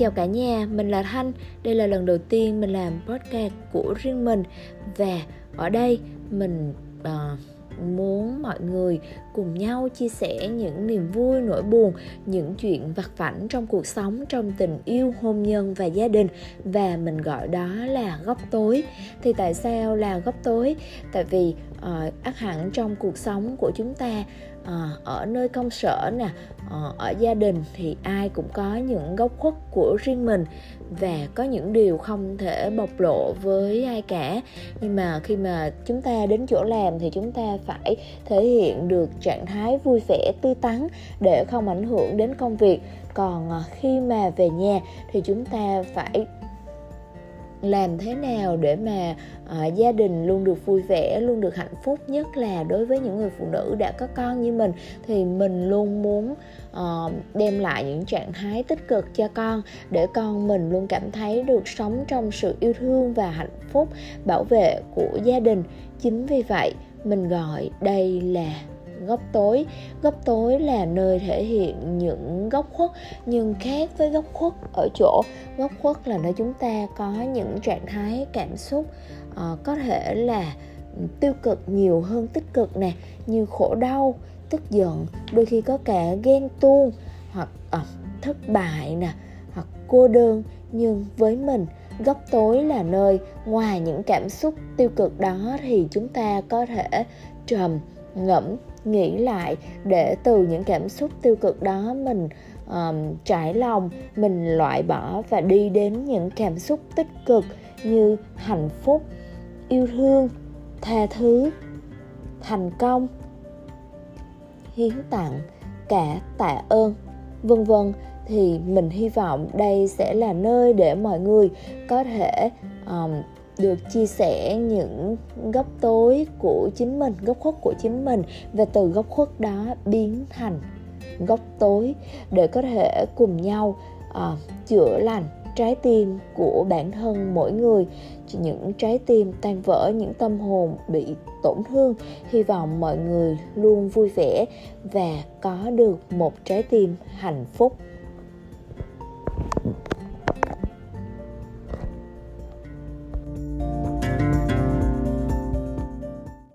Chào cả nhà, mình là Thanh. Đây là lần đầu tiên mình làm podcast của riêng mình. Và ở đây mình muốn mọi người cùng nhau chia sẻ những niềm vui, nỗi buồn, những chuyện vặt vãnh trong cuộc sống, trong tình yêu, hôn nhân và gia đình. Và mình gọi đó là góc tối. Thì tại sao là góc tối? Tại vì ắt hẳn trong cuộc sống của chúng ta, ở nơi công sở nè, ở gia đình thì ai cũng có những góc khuất của riêng mình và có những điều không thể bộc lộ với ai cả. Nhưng mà khi mà chúng ta đến chỗ làm thì chúng ta phải thể hiện được trạng thái vui vẻ, tươi tắn để không ảnh hưởng đến công việc. Còn khi mà về nhà thì chúng ta phải làm thế nào để mà gia đình luôn được vui vẻ, luôn được hạnh phúc. Nhất là đối với những người phụ nữ đã có con như mình, thì mình luôn muốn đem lại những trạng thái tích cực cho con, để con mình luôn cảm thấy được sống trong sự yêu thương và hạnh phúc, bảo vệ của gia đình. Chính vì vậy mình gọi đây là góc tối. Góc tối là nơi thể hiện những góc khuất, nhưng khác với góc khuất ở chỗ góc khuất là nơi chúng ta có những trạng thái cảm xúc có thể là tiêu cực nhiều hơn tích cực nè, như khổ đau, tức giận, đôi khi có cả ghen tuông hoặc thất bại nè, hoặc cô đơn. Nhưng với mình, góc tối là nơi ngoài những cảm xúc tiêu cực đó thì chúng ta có thể trầm ngẫm, nghĩ lại, để từ những cảm xúc tiêu cực đó mình trải lòng, mình loại bỏ và đi đến những cảm xúc tích cực như hạnh phúc, yêu thương, tha thứ, thành công, hiến tặng, cả tạ ơn, vân vân. Thì mình hy vọng đây sẽ là nơi để mọi người có thể được chia sẻ những góc tối của chính mình, góc khuất của chính mình, và từ góc khuất đó biến thành góc tối để có thể cùng nhau chữa lành trái tim của bản thân mỗi người, những trái tim tan vỡ, những tâm hồn bị tổn thương. Hy vọng mọi người luôn vui vẻ và có được một trái tim hạnh phúc.